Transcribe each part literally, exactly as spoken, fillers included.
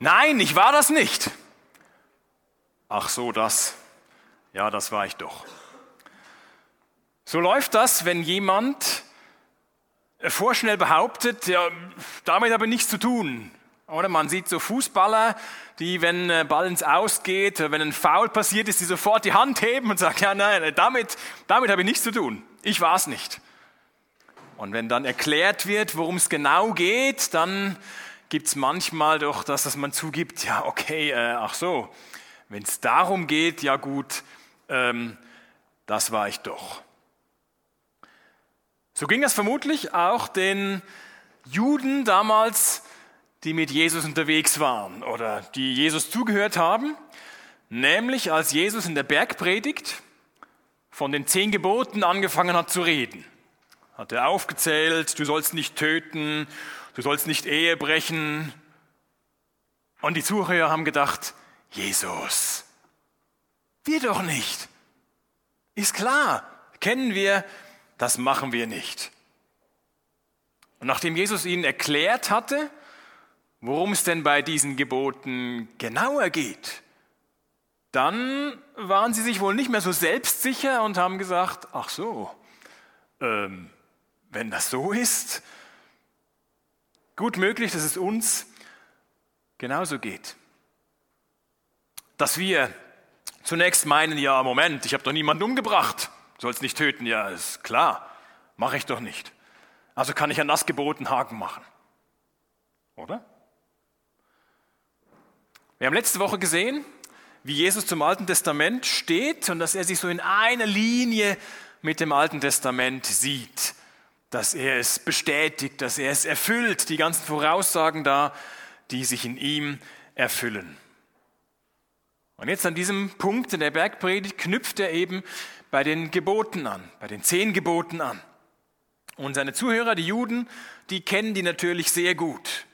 Nein, ich war das nicht. Ach so, das. Ja, das war ich doch. So läuft das, wenn jemand vorschnell behauptet, ja, damit habe ich nichts zu tun. Oder man sieht so Fußballer, die, wenn ein Ball ins Aus geht, wenn ein Foul passiert ist, die sofort die Hand heben und sagen, ja, nein, damit, damit habe ich nichts zu tun. Ich war es nicht. Und wenn dann erklärt wird, worum es genau geht, dann gibt es manchmal doch das, dass man zugibt, ja, okay, äh, ach so, wenn es darum geht, ja gut, ähm, das war ich doch. So ging das vermutlich auch den Juden damals, die mit Jesus unterwegs waren oder die Jesus zugehört haben, nämlich als Jesus in der Bergpredigt von den zehn Geboten angefangen hat zu reden. Hat er aufgezählt, du sollst nicht töten, du sollst nicht Ehe brechen. Und die Zuhörer haben gedacht, Jesus, wir doch nicht. Ist klar, kennen wir, das machen wir nicht. Und nachdem Jesus ihnen erklärt hatte, worum es denn bei diesen Geboten genauer geht, dann waren sie sich wohl nicht mehr so selbstsicher und haben gesagt, ach so, ähm, wenn das so ist, gut möglich, dass es uns genauso geht. Dass wir zunächst meinen, ja Moment, ich habe doch niemanden umgebracht, sollst nicht töten, ja ist klar, mache ich doch nicht. Also kann ich an das Gebot einen Haken machen, oder? Wir haben letzte Woche gesehen, wie Jesus zum Alten Testament steht und dass er sich so in einer Linie mit dem Alten Testament sieht. Dass er es bestätigt, dass er es erfüllt, die ganzen Voraussagen da, die sich in ihm erfüllen. Und jetzt an diesem Punkt in der Bergpredigt knüpft er eben bei den Geboten an, bei den zehn Geboten an. Und seine Zuhörer, die Juden, die kennen die natürlich sehr gut.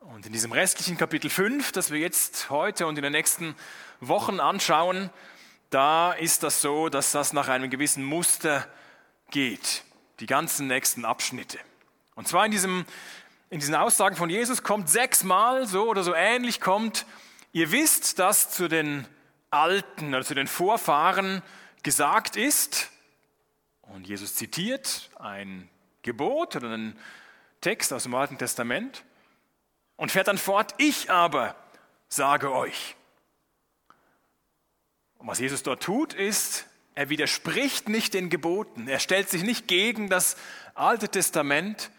Und in diesem restlichen Kapitel fünf, das wir jetzt heute und in den nächsten Wochen anschauen, da ist das so, dass das nach einem gewissen Muster geht, die ganzen nächsten Abschnitte. Und zwar in, diesem, in diesen Aussagen von Jesus kommt sechsmal so oder so ähnlich kommt, ihr wisst, dass zu den Alten oder zu den Vorfahren gesagt ist, und Jesus zitiert ein Gebot oder einen Text aus dem Alten Testament, und fährt dann fort, ich aber sage euch. Und was Jesus dort tut, ist, er widerspricht nicht den Geboten. Er stellt sich nicht gegen das Alte Testament,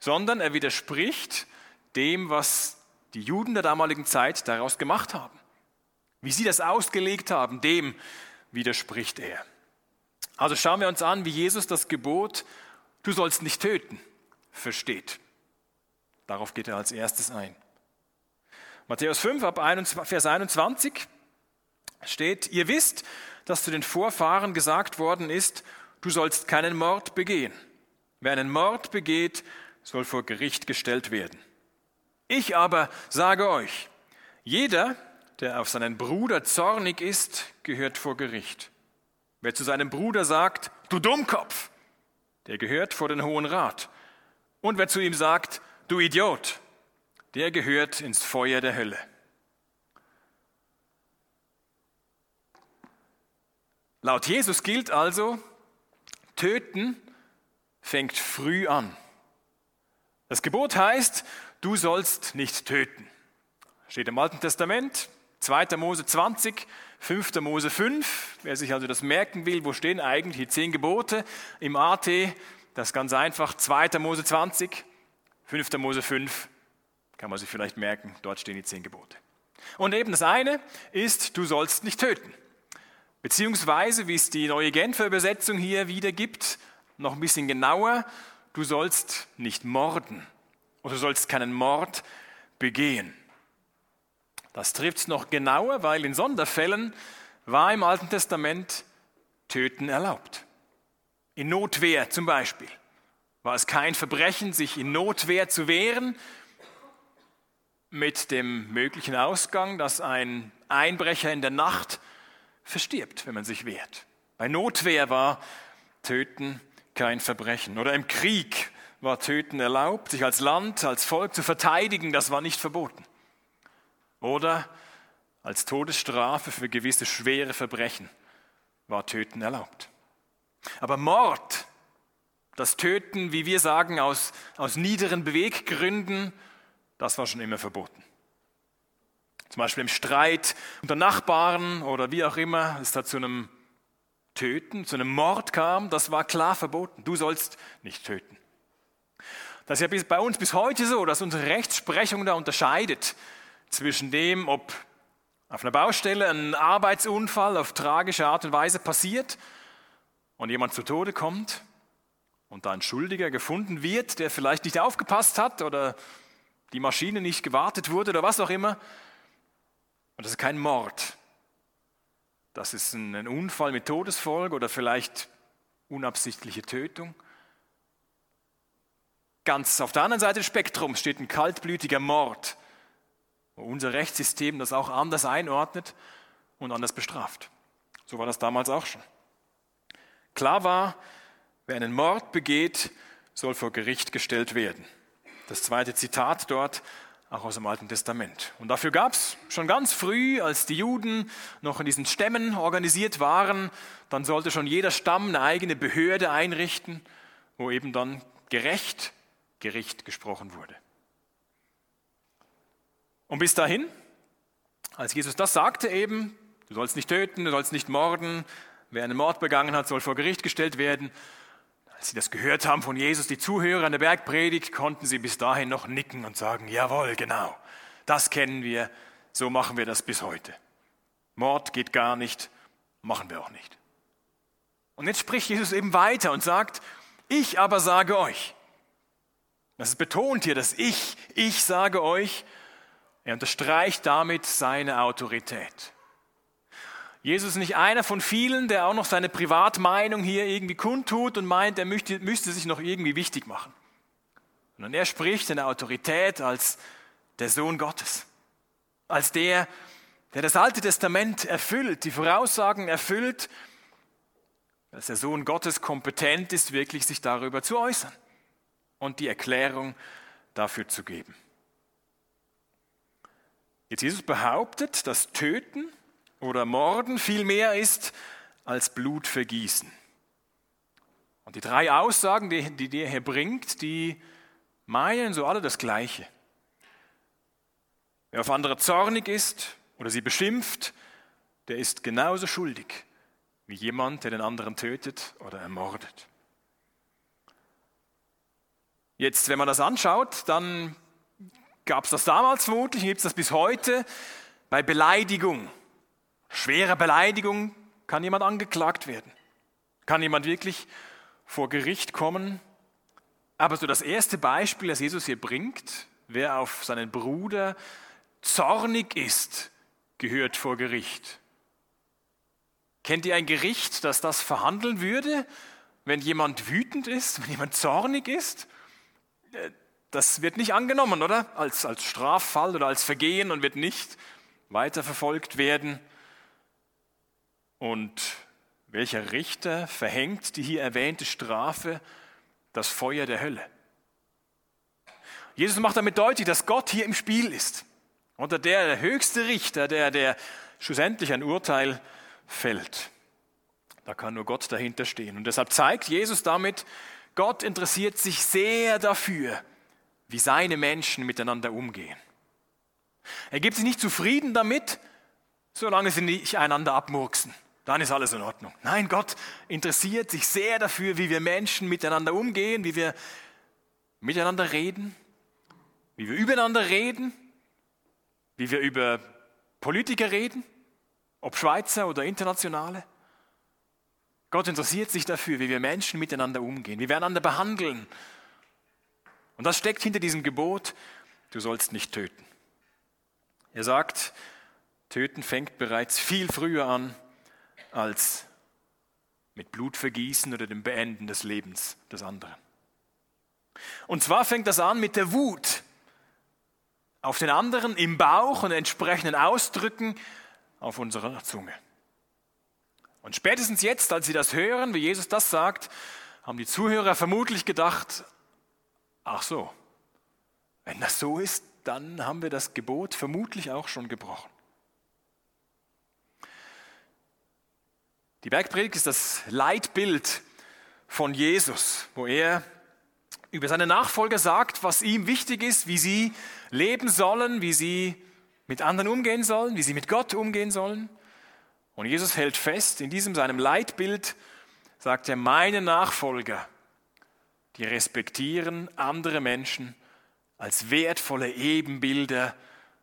sondern er widerspricht dem, was die Juden der damaligen Zeit daraus gemacht haben. Wie sie das ausgelegt haben, dem widerspricht er. Also schauen wir uns an, wie Jesus das Gebot, du sollst nicht töten, versteht. Darauf geht er als erstes ein. Matthäus fünf, ab Vers einundzwanzig steht, ihr wisst, dass zu den Vorfahren gesagt worden ist, du sollst keinen Mord begehen. Wer einen Mord begeht, soll vor Gericht gestellt werden. Ich aber sage euch, jeder, der auf seinen Bruder zornig ist, gehört vor Gericht. Wer zu seinem Bruder sagt, du Dummkopf, der gehört vor den Hohen Rat. Und wer zu ihm sagt, du Idiot, der gehört ins Feuer der Hölle. Laut Jesus gilt also, töten fängt früh an. Das Gebot heißt, du sollst nicht töten. Steht im Alten Testament, zweiter Mose zwanzig, fünfter Mose fünf. Wer sich also das merken will, wo stehen eigentlich die zehn Gebote? Im A T, das ist ganz einfach, zweiter Mose zwanzig. fünfter Mose fünf, kann man sich vielleicht merken, dort stehen die zehn Gebote. Und eben das eine ist, du sollst nicht töten. Beziehungsweise, wie es die neue Genfer Übersetzung hier wiedergibt, noch ein bisschen genauer, du sollst nicht morden oder du sollst keinen Mord begehen. Das trifft es noch genauer, weil in Sonderfällen war im Alten Testament Töten erlaubt. In Notwehr zum Beispiel. War es kein Verbrechen, sich in Notwehr zu wehren, mit dem möglichen Ausgang, dass ein Einbrecher in der Nacht verstirbt, wenn man sich wehrt. Bei Notwehr war Töten kein Verbrechen. Oder im Krieg war Töten erlaubt, sich als Land, als Volk zu verteidigen, das war nicht verboten. Oder als Todesstrafe für gewisse schwere Verbrechen war Töten erlaubt. Aber Mord, das Töten, wie wir sagen, aus, aus niederen Beweggründen, das war schon immer verboten. Zum Beispiel im Streit unter Nachbarn oder wie auch immer es da zu einem Töten, zu einem Mord kam, das war klar verboten. Du sollst nicht töten. Das ist ja bei uns bis heute so, dass unsere Rechtsprechung da unterscheidet zwischen dem, ob auf einer Baustelle ein Arbeitsunfall auf tragische Art und Weise passiert und jemand zu Tode kommt und da ein Schuldiger gefunden wird, der vielleicht nicht aufgepasst hat oder die Maschine nicht gewartet wurde oder was auch immer. Und das ist kein Mord. Das ist ein Unfall mit Todesfolge oder vielleicht unabsichtliche Tötung. Ganz auf der anderen Seite des Spektrums steht ein kaltblütiger Mord, wo unser Rechtssystem das auch anders einordnet und anders bestraft. So war das damals auch schon. Klar war, wer einen Mord begeht, soll vor Gericht gestellt werden. Das zweite Zitat dort, auch aus dem Alten Testament. Und dafür gab es schon ganz früh, als die Juden noch in diesen Stämmen organisiert waren, dann sollte schon jeder Stamm eine eigene Behörde einrichten, wo eben dann gerecht Gericht gesprochen wurde. Und bis dahin, als Jesus das sagte eben, du sollst nicht töten, du sollst nicht morden, wer einen Mord begangen hat, soll vor Gericht gestellt werden. Als sie das gehört haben von Jesus, die Zuhörer an der Bergpredigt, konnten sie bis dahin noch nicken und sagen, jawohl, genau, das kennen wir, so machen wir das bis heute. Mord geht gar nicht, machen wir auch nicht. Und jetzt spricht Jesus eben weiter und sagt, ich aber sage euch, das ist betont hier, das Ich, ich sage euch, er unterstreicht damit seine Autorität. Jesus ist nicht einer von vielen, der auch noch seine Privatmeinung hier irgendwie kundtut und meint, er müsste, müsste sich noch irgendwie wichtig machen. Sondern er spricht seine Autorität als der Sohn Gottes, als der, der das Alte Testament erfüllt, die Voraussagen erfüllt, dass der Sohn Gottes kompetent ist, wirklich sich darüber zu äußern und die Erklärung dafür zu geben. Jetzt Jesus behauptet, dass Töten oder Morden viel mehr ist als Blutvergießen. Und die drei Aussagen, die, die der hier bringt, die meinen so alle das Gleiche. Wer auf andere zornig ist oder sie beschimpft, der ist genauso schuldig wie jemand, der den anderen tötet oder ermordet. Jetzt, wenn man das anschaut, dann gab es das damals vermutlich, gibt es das bis heute bei Beleidigung. Schwere Beleidigung, kann jemand angeklagt werden. Kann jemand wirklich vor Gericht kommen. Aber so das erste Beispiel, das Jesus hier bringt, wer auf seinen Bruder zornig ist, gehört vor Gericht. Kennt ihr ein Gericht, das das verhandeln würde, wenn jemand wütend ist, wenn jemand zornig ist? Das wird nicht angenommen, oder? Als, als Straffall oder als Vergehen und wird nicht weiterverfolgt werden. Und welcher Richter verhängt die hier erwähnte Strafe, das Feuer der Hölle? Jesus macht damit deutlich, dass Gott hier im Spiel ist. Oder der, der höchste Richter, der, der schlussendlich ein Urteil fällt. Da kann nur Gott dahinter stehen. Und deshalb zeigt Jesus damit, Gott interessiert sich sehr dafür, wie seine Menschen miteinander umgehen. Er gibt sich nicht zufrieden damit, solange sie nicht einander abmurksen. Dann ist alles in Ordnung. Nein, Gott interessiert sich sehr dafür, wie wir Menschen miteinander umgehen, wie wir miteinander reden, wie wir übereinander reden, wie wir über Politiker reden, ob Schweizer oder internationale. Gott interessiert sich dafür, wie wir Menschen miteinander umgehen, wie wir einander behandeln. Und das steckt hinter diesem Gebot, du sollst nicht töten. Er sagt, Töten fängt bereits viel früher an, als mit Blutvergießen oder dem Beenden des Lebens des anderen. Und zwar fängt das an mit der Wut auf den anderen im Bauch und entsprechenden Ausdrücken auf unserer Zunge. Und spätestens jetzt, als sie das hören, wie Jesus das sagt, haben die Zuhörer vermutlich gedacht, ach so, wenn das so ist, dann haben wir das Gebot vermutlich auch schon gebrochen. Die Bergpredigt ist das Leitbild von Jesus, wo er über seine Nachfolger sagt, was ihm wichtig ist, wie sie leben sollen, wie sie mit anderen umgehen sollen, wie sie mit Gott umgehen sollen. Und Jesus hält fest, in diesem seinem Leitbild sagt er, meine Nachfolger, die respektieren andere Menschen als wertvolle Ebenbilder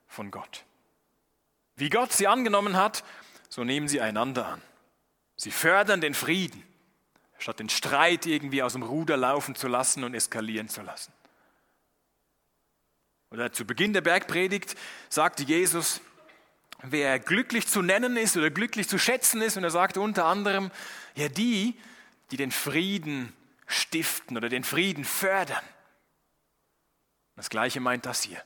von Gott. Wie Gott sie angenommen hat, so nehmen sie einander an. Sie fördern den Frieden, statt den Streit irgendwie aus dem Ruder laufen zu lassen und eskalieren zu lassen. Oder zu Beginn der Bergpredigt sagte Jesus, wer glücklich zu nennen ist oder glücklich zu schätzen ist, und er sagte unter anderem, ja die, die den Frieden stiften oder den Frieden fördern. Das Gleiche meint das hier.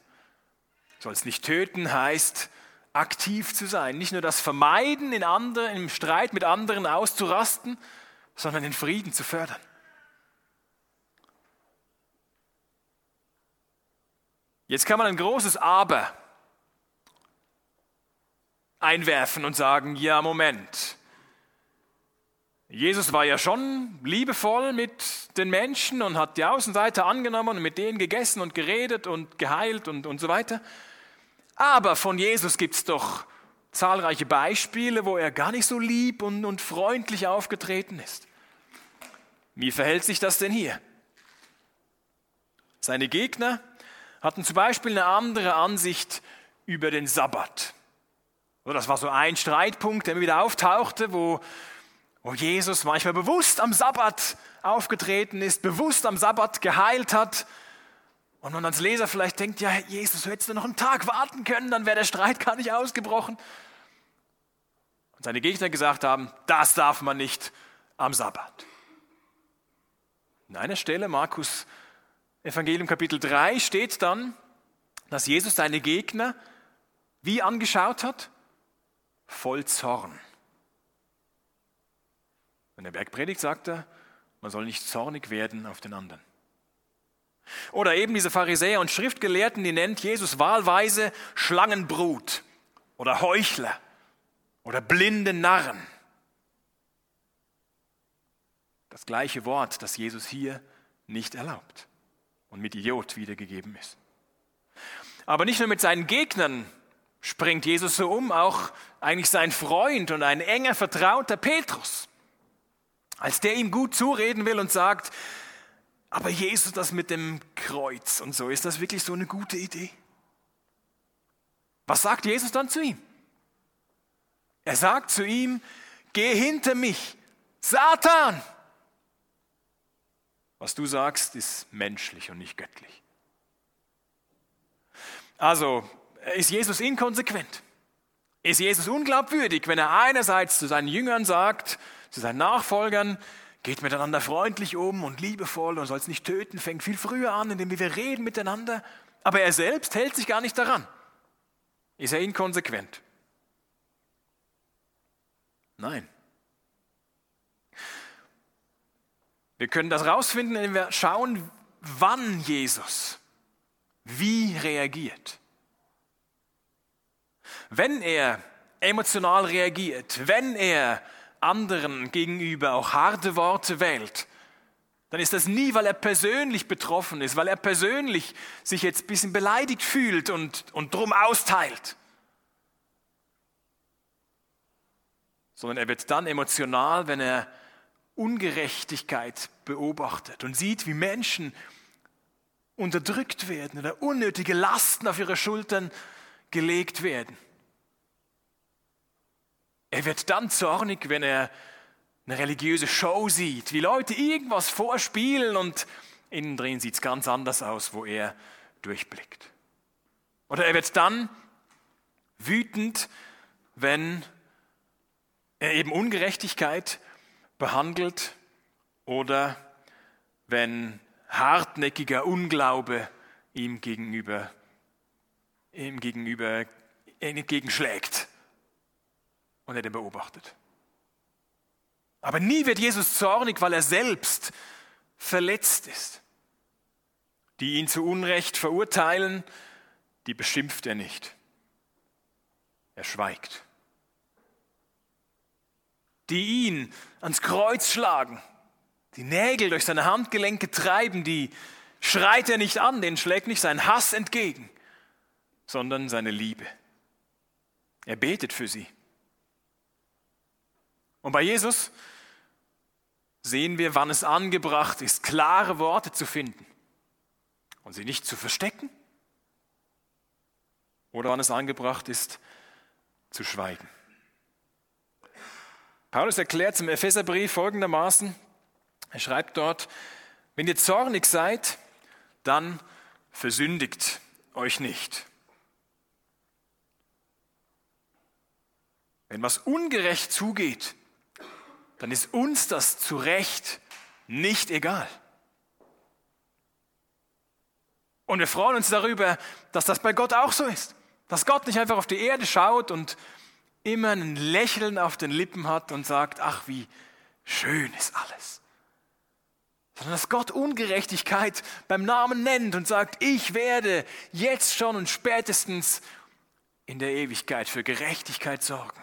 Sollst nicht töten heißt, aktiv zu sein. Nicht nur das Vermeiden, in anderen, im Streit mit anderen auszurasten, sondern den Frieden zu fördern. Jetzt kann man ein großes Aber einwerfen und sagen, ja Moment, Jesus war ja schon liebevoll mit den Menschen und hat die Außenseiter angenommen und mit denen gegessen und geredet und geheilt und, und so weiter. Aber von Jesus gibt es doch zahlreiche Beispiele, wo er gar nicht so lieb und, und freundlich aufgetreten ist. Wie verhält sich das denn hier? Seine Gegner hatten zum Beispiel eine andere Ansicht über den Sabbat. Das war so ein Streitpunkt, der immer wieder auftauchte, wo, wo Jesus manchmal bewusst am Sabbat aufgetreten ist, bewusst am Sabbat geheilt hat. Und man als Leser vielleicht denkt, ja, Jesus, hättest du noch einen Tag warten können, dann wäre der Streit gar nicht ausgebrochen. Und seine Gegner gesagt haben, das darf man nicht am Sabbat. In einer Stelle, Markus Evangelium Kapitel drei, steht dann, dass Jesus seine Gegner wie angeschaut hat? Voll Zorn. In der Bergpredigt sagt er, man soll nicht zornig werden auf den anderen. Oder eben diese Pharisäer und Schriftgelehrten, die nennt Jesus wahlweise Schlangenbrut oder Heuchler oder blinde Narren. Das gleiche Wort, das Jesus hier nicht erlaubt und mit Idiot wiedergegeben ist. Aber nicht nur mit seinen Gegnern springt Jesus so um, auch eigentlich sein Freund und ein enger Vertrauter Petrus, als der ihm gut zureden will und sagt, aber Jesus, das mit dem Kreuz und so, ist das wirklich so eine gute Idee? Was sagt Jesus dann zu ihm? Er sagt zu ihm, geh hinter mich, Satan! Was du sagst, ist menschlich und nicht göttlich. Also, ist Jesus inkonsequent? Ist Jesus unglaubwürdig, wenn er einerseits zu seinen Jüngern sagt, zu seinen Nachfolgern, geht miteinander freundlich um und liebevoll und soll es nicht töten, fängt viel früher an, indem wir reden miteinander. Aber er selbst hält sich gar nicht daran. Ist er inkonsequent? Nein. Wir können das rausfinden, indem wir schauen, wann Jesus wie reagiert. Wenn er emotional reagiert, wenn er anderen gegenüber auch harte Worte wählt, dann ist das nie, weil er persönlich betroffen ist, weil er persönlich sich jetzt ein bisschen beleidigt fühlt und, und drum austeilt. Sondern er wird dann emotional, wenn er Ungerechtigkeit beobachtet und sieht, wie Menschen unterdrückt werden oder unnötige Lasten auf ihre Schultern gelegt werden. Er wird dann zornig, wenn er eine religiöse Show sieht, wie Leute irgendwas vorspielen und innen drin sieht es ganz anders aus, wo er durchblickt. Oder er wird dann wütend, wenn er eben Ungerechtigkeit behandelt oder wenn hartnäckiger Unglaube ihm gegenüber, ihm gegenüber entgegenschlägt. Und er den beobachtet. Aber nie wird Jesus zornig, weil er selbst verletzt ist. Die ihn zu Unrecht verurteilen, die beschimpft er nicht. Er schweigt. Die ihn ans Kreuz schlagen, die Nägel durch seine Handgelenke treiben, die schreit er nicht an, denen schlägt nicht sein Hass entgegen, sondern seine Liebe. Er betet für sie. Und bei Jesus sehen wir, wann es angebracht ist, klare Worte zu finden und sie nicht zu verstecken, oder wann es angebracht ist, zu schweigen. Paulus erklärt zum Epheserbrief folgendermaßen, er schreibt dort, wenn ihr zornig seid, dann versündigt euch nicht. Wenn was ungerecht zugeht, dann ist uns das zu Recht nicht egal. Und wir freuen uns darüber, dass das bei Gott auch so ist. Dass Gott nicht einfach auf die Erde schaut und immer ein Lächeln auf den Lippen hat und sagt, ach, wie schön ist alles. Sondern dass Gott Ungerechtigkeit beim Namen nennt und sagt, ich werde jetzt schon und spätestens in der Ewigkeit für Gerechtigkeit sorgen.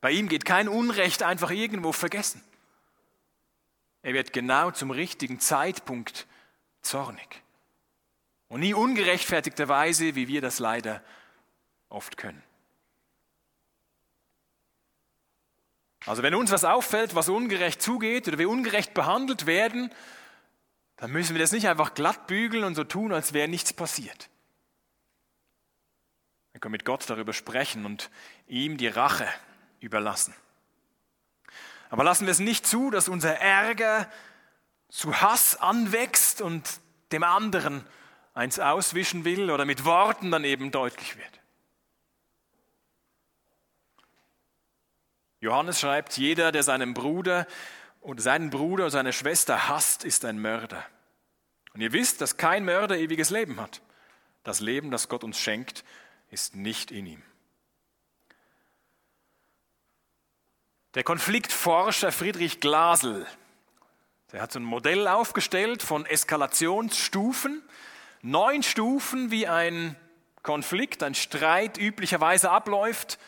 Bei ihm geht kein Unrecht einfach irgendwo vergessen. Er wird genau zum richtigen Zeitpunkt zornig. Und nie ungerechtfertigterweise, wie wir das leider oft können. Also wenn uns was auffällt, was ungerecht zugeht oder wir ungerecht behandelt werden, dann müssen wir das nicht einfach glatt bügeln und so tun, als wäre nichts passiert. Wir können mit Gott darüber sprechen und ihm die Rache überlassen. Aber lassen wir es nicht zu, dass unser Ärger zu Hass anwächst und dem anderen eins auswischen will oder mit Worten dann eben deutlich wird. Johannes schreibt, jeder, der seinen Bruder oder seinen Bruder oder seine Schwester hasst, ist ein Mörder. Und ihr wisst, dass kein Mörder ewiges Leben hat. Das Leben, das Gott uns schenkt, ist nicht in ihm. Der Konfliktforscher Friedrich Glasl, der hat so ein Modell aufgestellt von Eskalationsstufen. Neun Stufen, wie ein Konflikt, ein Streit üblicherweise abläuft,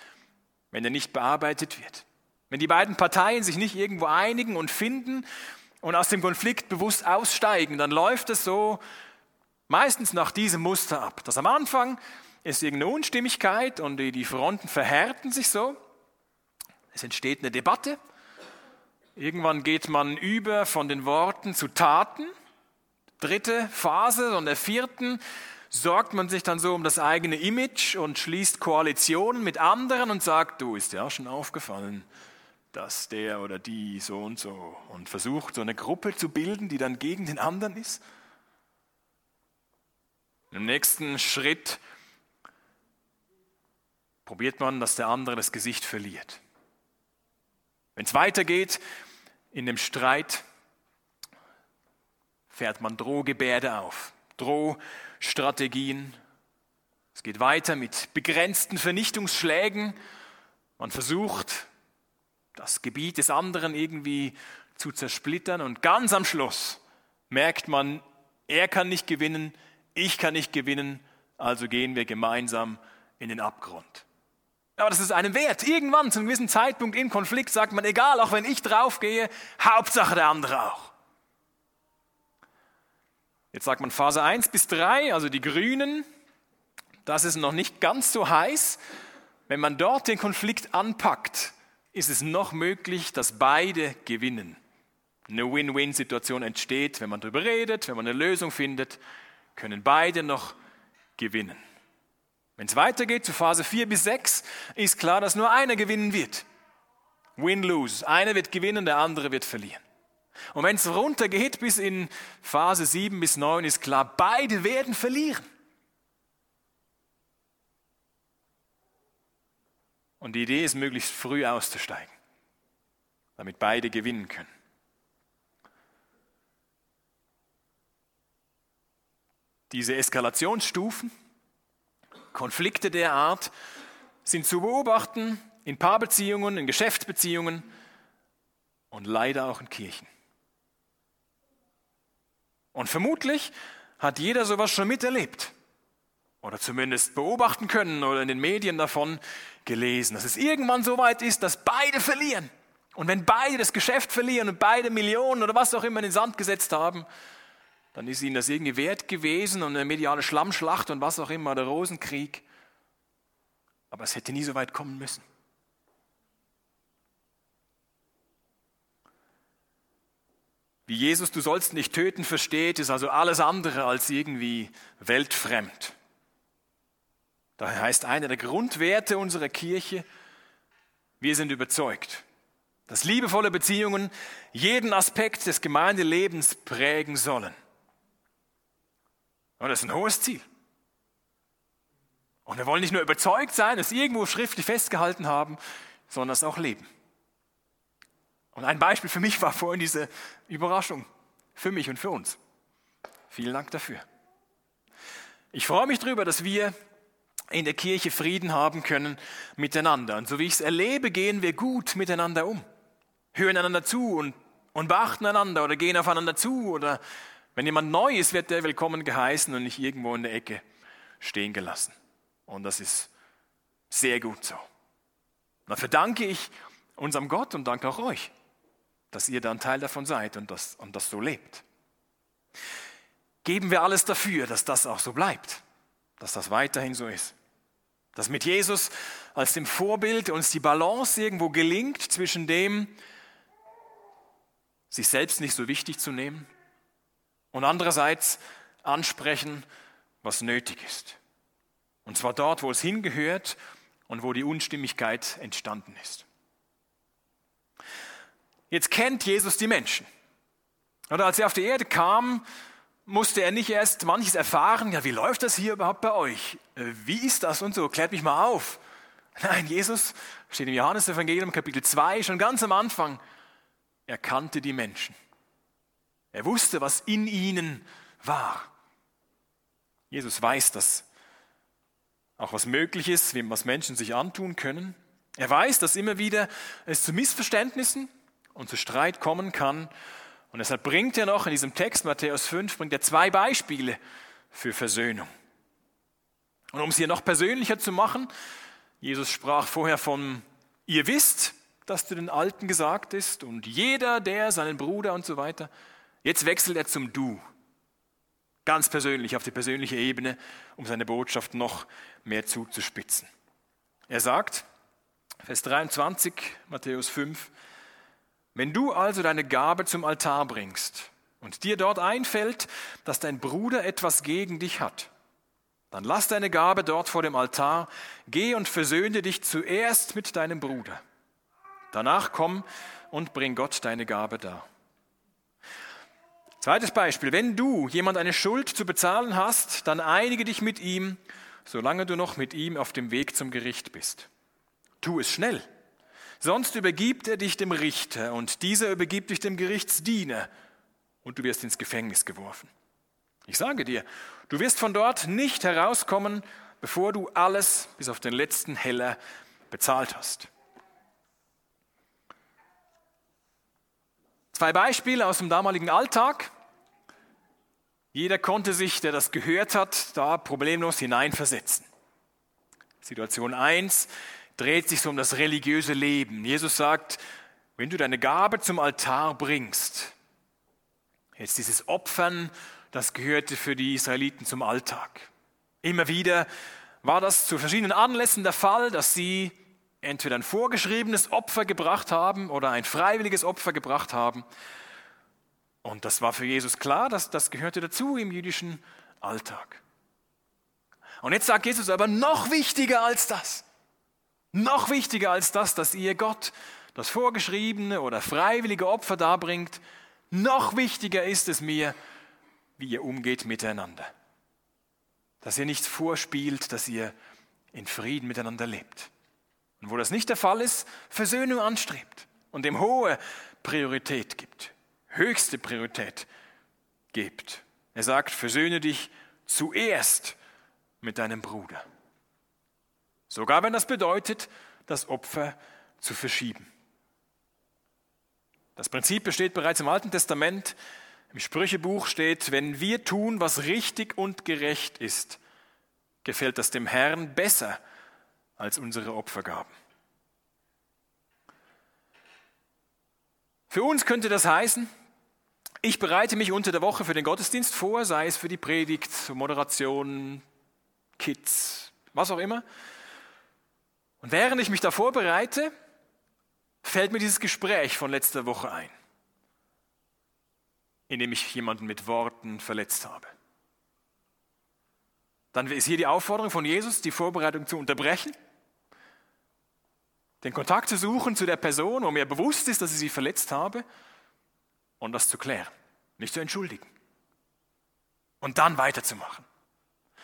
wenn er nicht bearbeitet wird. Wenn die beiden Parteien sich nicht irgendwo einigen und finden und aus dem Konflikt bewusst aussteigen, dann läuft es so meistens nach diesem Muster ab. Dass am Anfang ist irgendeine Unstimmigkeit und die, die Fronten verhärten sich so. Es entsteht eine Debatte. Irgendwann geht man über von den Worten zu Taten. Dritte Phase und der vierten sorgt man sich dann so um das eigene Image und schließt Koalitionen mit anderen und sagt, du, ist dir auch schon aufgefallen, dass der oder die so und so, und versucht so eine Gruppe zu bilden, die dann gegen den anderen ist. Im nächsten Schritt probiert man, dass der andere das Gesicht verliert. Wenn es weitergeht in dem Streit, fährt man Drohgebärde auf. Drohstrategien. Es geht weiter mit begrenzten Vernichtungsschlägen. Man versucht, das Gebiet des anderen irgendwie zu zersplittern. Und ganz am Schluss merkt man, er kann nicht gewinnen, ich kann nicht gewinnen, also gehen wir gemeinsam in den Abgrund. Aber das ist einem wert. Irgendwann, zu einem gewissen Zeitpunkt im Konflikt, sagt man, egal, auch wenn ich draufgehe, Hauptsache der andere auch. Jetzt sagt man Phase eins bis drei, also die Grünen, das ist noch nicht ganz so heiß. Wenn man dort den Konflikt anpackt, ist es noch möglich, dass beide gewinnen. Eine Win-Win-Situation entsteht, wenn man darüber redet, wenn man eine Lösung findet, können beide noch gewinnen. Wenn es weitergeht zu Phase vier bis sechs, ist klar, dass nur einer gewinnen wird. Win-Lose. Einer wird gewinnen, der andere wird verlieren. Und wenn es runtergeht bis in Phase sieben bis neun, ist klar, beide werden verlieren. Und die Idee ist, möglichst früh auszusteigen, damit beide gewinnen können. Diese Eskalationsstufen, Konflikte der Art, sind zu beobachten in Paarbeziehungen, in Geschäftsbeziehungen und leider auch in Kirchen. Und vermutlich hat jeder sowas schon miterlebt oder zumindest beobachten können oder in den Medien davon gelesen, dass es irgendwann so weit ist, dass beide verlieren. Und wenn beide das Geschäft verlieren und beide Millionen oder was auch immer in den Sand gesetzt haben, dann ist ihnen das irgendwie wert gewesen und eine mediale Schlammschlacht und was auch immer, der Rosenkrieg. Aber es hätte nie so weit kommen müssen. Wie Jesus, du sollst nicht töten, versteht, ist also alles andere als irgendwie weltfremd. Daher heißt einer der Grundwerte unserer Kirche, wir sind überzeugt, dass liebevolle Beziehungen jeden Aspekt des Gemeindelebens prägen sollen. Und das ist ein hohes Ziel. Und wir wollen nicht nur überzeugt sein, es irgendwo schriftlich festgehalten haben, sondern es auch leben. Und ein Beispiel für mich war vorhin diese Überraschung, für mich und für uns. Vielen Dank dafür. Ich freue mich darüber, dass wir in der Kirche Frieden haben können miteinander. Und so wie ich es erlebe, gehen wir gut miteinander um. Hören einander zu und, und beachten einander oder gehen aufeinander zu. Oder wenn jemand neu ist, wird der willkommen geheißen und nicht irgendwo in der Ecke stehen gelassen. Und das ist sehr gut so. Dafür danke ich unserem Gott und danke auch euch, dass ihr da ein Teil davon seid und das, und das so lebt. Geben wir alles dafür, dass das auch so bleibt, dass das weiterhin so ist. Dass mit Jesus als dem Vorbild uns die Balance irgendwo gelingt zwischen dem, sich selbst nicht so wichtig zu nehmen und andererseits ansprechen, was nötig ist. Und zwar dort, wo es hingehört und wo die Unstimmigkeit entstanden ist. Jetzt kennt Jesus die Menschen. Oder als er auf die Erde kam, musste er nicht erst manches erfahren, ja, wie läuft das hier überhaupt bei euch? Wie ist das und so? Klärt mich mal auf. Nein, Jesus, steht im Johannes-Evangelium, Kapitel zwei, schon ganz am Anfang, er kannte die Menschen. Er wusste, was in ihnen war. Jesus weiß das. Auch was möglich ist, was Menschen sich antun können. Er weiß, dass immer wieder es zu Missverständnissen und zu Streit kommen kann. Und deshalb bringt er noch in diesem Text, Matthäus fünf, bringt er zwei Beispiele für Versöhnung. Und um es hier noch persönlicher zu machen, Jesus sprach vorher von, ihr wisst, dass zu den Alten gesagt ist und jeder, der seinen Bruder und so weiter. Jetzt wechselt er zum Du. Ganz persönlich, auf die persönliche Ebene, um seine Botschaft noch mehr zuzuspitzen. Er sagt, Vers dreiundzwanzig, Matthäus fünf, wenn du also deine Gabe zum Altar bringst und dir dort einfällt, dass dein Bruder etwas gegen dich hat, dann lass deine Gabe dort vor dem Altar, geh und versöhne dich zuerst mit deinem Bruder. Danach komm und bring Gott deine Gabe dar. Zweites Beispiel, wenn du jemand eine Schuld zu bezahlen hast, dann einige dich mit ihm, solange du noch mit ihm auf dem Weg zum Gericht bist. Tu es schnell. Sonst übergibt er dich dem Richter und dieser übergibt dich dem Gerichtsdiener und du wirst ins Gefängnis geworfen. Ich sage dir, du wirst von dort nicht herauskommen, bevor du alles bis auf den letzten Heller bezahlt hast. Zwei Beispiele aus dem damaligen Alltag. Jeder konnte sich, der das gehört hat, da problemlos hineinversetzen. Situation eins dreht sich so um das religiöse Leben. Jesus sagt, wenn du deine Gabe zum Altar bringst, jetzt dieses Opfern, das gehörte für die Israeliten zum Alltag. Immer wieder war das zu verschiedenen Anlässen der Fall, dass sie entweder ein vorgeschriebenes Opfer gebracht haben oder ein freiwilliges Opfer gebracht haben. Und das war für Jesus klar, dass das gehörte dazu im jüdischen Alltag. Und jetzt sagt Jesus aber noch wichtiger als das. Noch wichtiger als das, dass ihr Gott das vorgeschriebene oder freiwillige Opfer darbringt, noch wichtiger ist es mir, wie ihr umgeht miteinander. Dass ihr nichts vorspielt, dass ihr in Frieden miteinander lebt. Und wo das nicht der Fall ist, Versöhnung anstrebt und dem hohe Priorität gibt, höchste Priorität gibt. Er sagt, versöhne dich zuerst mit deinem Bruder. Sogar wenn das bedeutet, das Opfer zu verschieben. Das Prinzip besteht bereits im Alten Testament. Im Sprüchebuch steht, wenn wir tun, was richtig und gerecht ist, gefällt das dem Herrn besser als unsere Opfergaben. Für uns könnte das heißen, ich bereite mich unter der Woche für den Gottesdienst vor, sei es für die Predigt, Moderation, Kids, was auch immer. Und während ich mich da vorbereite, fällt mir dieses Gespräch von letzter Woche ein, in dem ich jemanden mit Worten verletzt habe. Dann ist hier die Aufforderung von Jesus, die Vorbereitung zu unterbrechen, den Kontakt zu suchen zu der Person, wo mir bewusst ist, dass ich sie verletzt habe, und das zu klären, mich zu entschuldigen und dann weiterzumachen.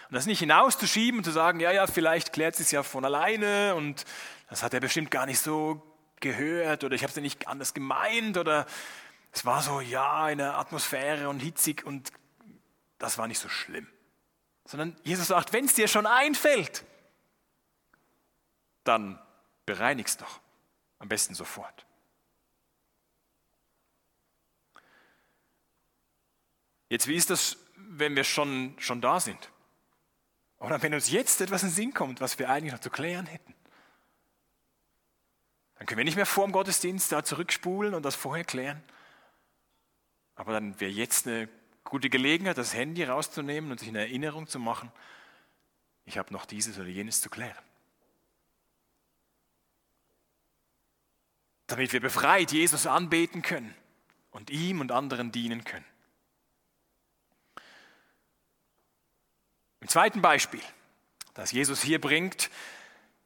Und das nicht hinauszuschieben und zu sagen, ja, ja, vielleicht klärt sie es ja von alleine und das hat er bestimmt gar nicht so gehört oder ich habe es ja nicht anders gemeint oder es war so, ja, in der Atmosphäre und hitzig und das war nicht so schlimm. Sondern Jesus sagt, wenn es dir schon einfällt, dann bereinig's doch, am besten sofort. Jetzt, wie ist das, wenn wir schon, schon da sind? Oder wenn uns jetzt etwas in den Sinn kommt, was wir eigentlich noch zu klären hätten? Dann können wir nicht mehr vor dem Gottesdienst da zurückspulen und das vorher klären. Aber dann wäre jetzt eine gute Gelegenheit, das Handy rauszunehmen und sich eine Erinnerung zu machen, ich habe noch dieses oder jenes zu klären. Damit wir befreit Jesus anbeten können und ihm und anderen dienen können. Im zweiten Beispiel, das Jesus hier bringt,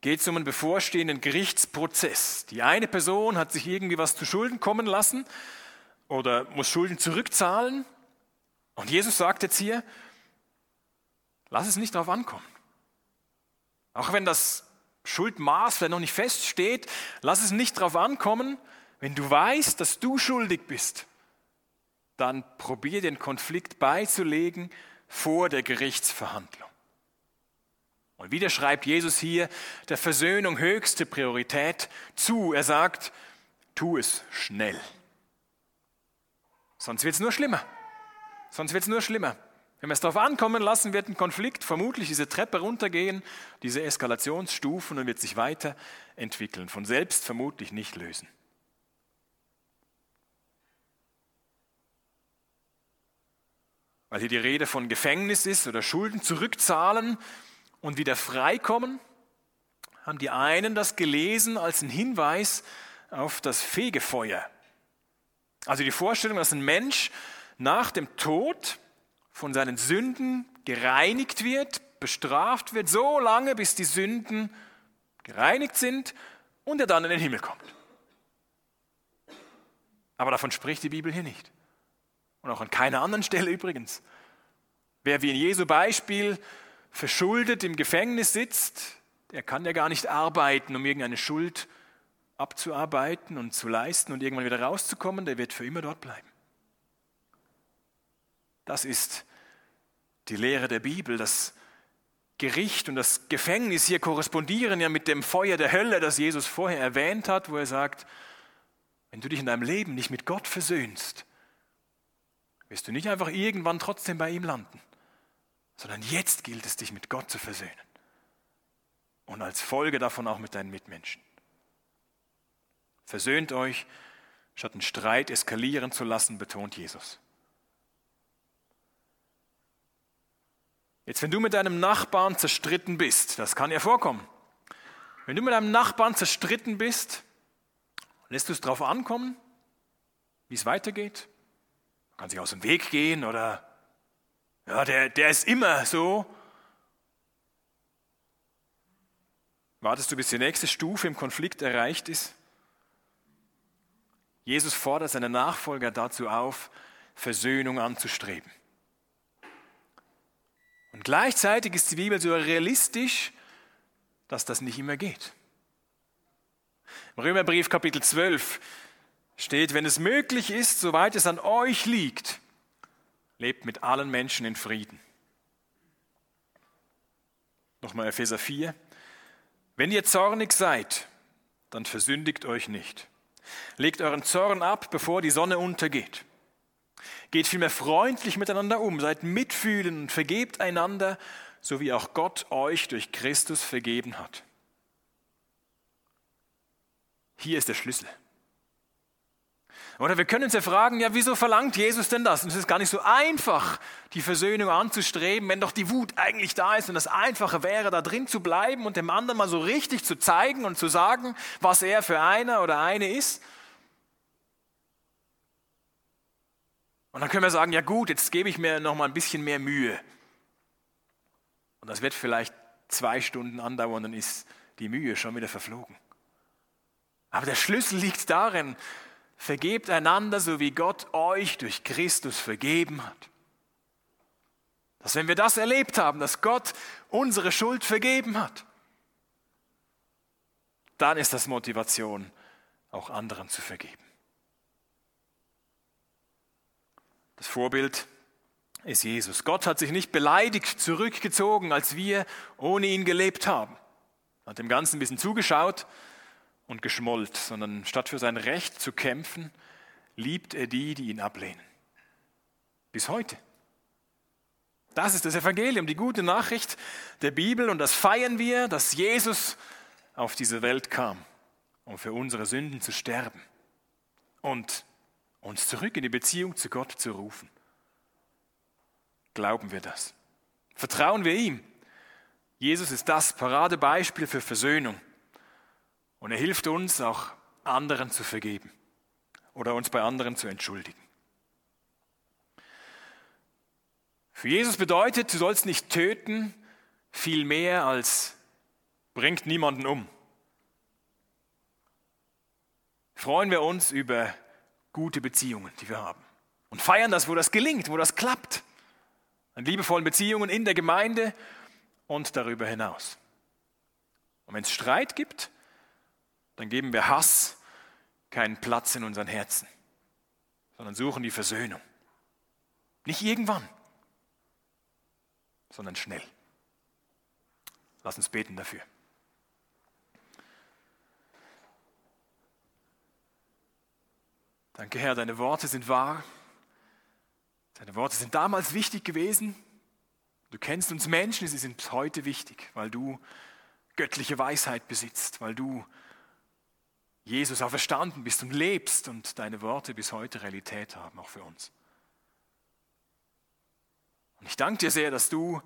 geht es um einen bevorstehenden Gerichtsprozess. Die eine Person hat sich irgendwie was zu Schulden kommen lassen oder muss Schulden zurückzahlen. Und Jesus sagt jetzt hier, lass es nicht drauf ankommen. Auch wenn das Schuldmaß vielleicht noch nicht feststeht, lass es nicht drauf ankommen. Wenn du weißt, dass du schuldig bist, dann probier den Konflikt beizulegen, vor der Gerichtsverhandlung. Und wieder schreibt Jesus hier der Versöhnung höchste Priorität zu. Er sagt, tu es schnell. Sonst wird es nur schlimmer. Sonst wird es nur schlimmer. Wenn wir es darauf ankommen lassen, wird ein Konflikt vermutlich diese Treppe runtergehen, diese Eskalationsstufen und wird sich weiterentwickeln. Von selbst vermutlich nicht lösen. Weil hier die Rede von Gefängnis ist oder Schulden zurückzahlen und wieder freikommen, haben die einen das gelesen als einen Hinweis auf das Fegefeuer. Also die Vorstellung, dass ein Mensch nach dem Tod von seinen Sünden gereinigt wird, bestraft wird, so lange, bis die Sünden gereinigt sind und er dann in den Himmel kommt. Aber davon spricht die Bibel hier nicht. Und auch an keiner anderen Stelle übrigens. Wer wie in Jesu Beispiel verschuldet im Gefängnis sitzt, der kann ja gar nicht arbeiten, um irgendeine Schuld abzuarbeiten und zu leisten und irgendwann wieder rauszukommen, der wird für immer dort bleiben. Das ist die Lehre der Bibel. Das Gericht und das Gefängnis hier korrespondieren ja mit dem Feuer der Hölle, das Jesus vorher erwähnt hat, wo er sagt, wenn du dich in deinem Leben nicht mit Gott versöhnst, wirst du nicht einfach irgendwann trotzdem bei ihm landen, sondern jetzt gilt es, dich mit Gott zu versöhnen und als Folge davon auch mit deinen Mitmenschen. Versöhnt euch, statt einen Streit eskalieren zu lassen, betont Jesus. Jetzt, wenn du mit deinem Nachbarn zerstritten bist, das kann ja vorkommen, wenn du mit deinem Nachbarn zerstritten bist, lässt du es drauf ankommen, wie es weitergeht? Kann sich aus dem Weg gehen oder ja, der, der ist immer so. Wartest du, bis die nächste Stufe im Konflikt erreicht ist? Jesus fordert seine Nachfolger dazu auf, Versöhnung anzustreben. Und gleichzeitig ist die Bibel so realistisch, dass das nicht immer geht. Im Römerbrief Kapitel zwölf steht, wenn es möglich ist, soweit es an euch liegt, lebt mit allen Menschen in Frieden. Nochmal Epheser vier. Wenn ihr zornig seid, dann versündigt euch nicht. Legt euren Zorn ab, bevor die Sonne untergeht. Geht vielmehr freundlich miteinander um, seid mitfühlend und vergebt einander, so wie auch Gott euch durch Christus vergeben hat. Hier ist der Schlüssel. Oder wir können uns ja fragen, ja, wieso verlangt Jesus denn das? Und es ist gar nicht so einfach, die Versöhnung anzustreben, wenn doch die Wut eigentlich da ist und das Einfache wäre, da drin zu bleiben und dem anderen mal so richtig zu zeigen und zu sagen, was er für einer oder eine ist. Und dann können wir sagen, ja gut, jetzt gebe ich mir noch mal ein bisschen mehr Mühe. Und das wird vielleicht zwei Stunden andauern, dann ist die Mühe schon wieder verflogen. Aber der Schlüssel liegt darin, vergebt einander, so wie Gott euch durch Christus vergeben hat. Dass wenn wir das erlebt haben, dass Gott unsere Schuld vergeben hat, dann ist das Motivation, auch anderen zu vergeben. Das Vorbild ist Jesus. Gott hat sich nicht beleidigt zurückgezogen, als wir ohne ihn gelebt haben. Hat dem Ganzen ein bisschen zugeschaut und geschmollt, sondern statt für sein Recht zu kämpfen, liebt er die, die ihn ablehnen. Bis heute. Das ist das Evangelium, die gute Nachricht der Bibel, und das feiern wir, dass Jesus auf diese Welt kam, um für unsere Sünden zu sterben und uns zurück in die Beziehung zu Gott zu rufen. Glauben wir das? Vertrauen wir ihm? Jesus ist das Paradebeispiel für Versöhnung. Und er hilft uns, auch anderen zu vergeben oder uns bei anderen zu entschuldigen. Für Jesus bedeutet, du sollst nicht töten, viel mehr als bringt niemanden um. Freuen wir uns über gute Beziehungen, die wir haben. Und feiern das, wo das gelingt, wo das klappt. An liebevollen Beziehungen in der Gemeinde und darüber hinaus. Und wenn es Streit gibt, dann geben wir Hass keinen Platz in unseren Herzen, sondern suchen die Versöhnung. Nicht irgendwann, sondern schnell. Lass uns beten dafür. Danke, Herr, deine Worte sind wahr. Deine Worte sind damals wichtig gewesen. Du kennst uns Menschen, sie sind heute wichtig, weil du göttliche Weisheit besitzt, weil du Jesus auferstanden bist und lebst und deine Worte bis heute Realität haben, auch für uns. Und ich danke dir sehr, dass du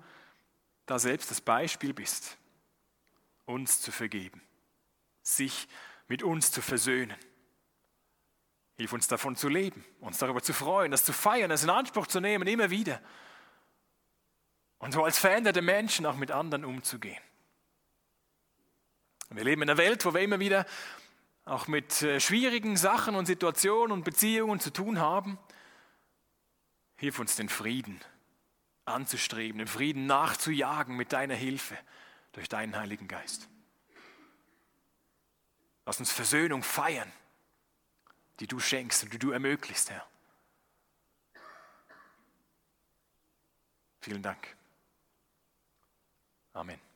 da selbst das Beispiel bist, uns zu vergeben, sich mit uns zu versöhnen. Hilf uns davon zu leben, uns darüber zu freuen, das zu feiern, das in Anspruch zu nehmen, immer wieder. Und so als veränderte Menschen auch mit anderen umzugehen. Und wir leben in einer Welt, wo wir immer wieder auch mit schwierigen Sachen und Situationen und Beziehungen zu tun haben. Hilf uns, den Frieden anzustreben, den Frieden nachzujagen mit deiner Hilfe durch deinen Heiligen Geist. Lass uns Versöhnung feiern, die du schenkst und die du ermöglichst, Herr. Vielen Dank. Amen.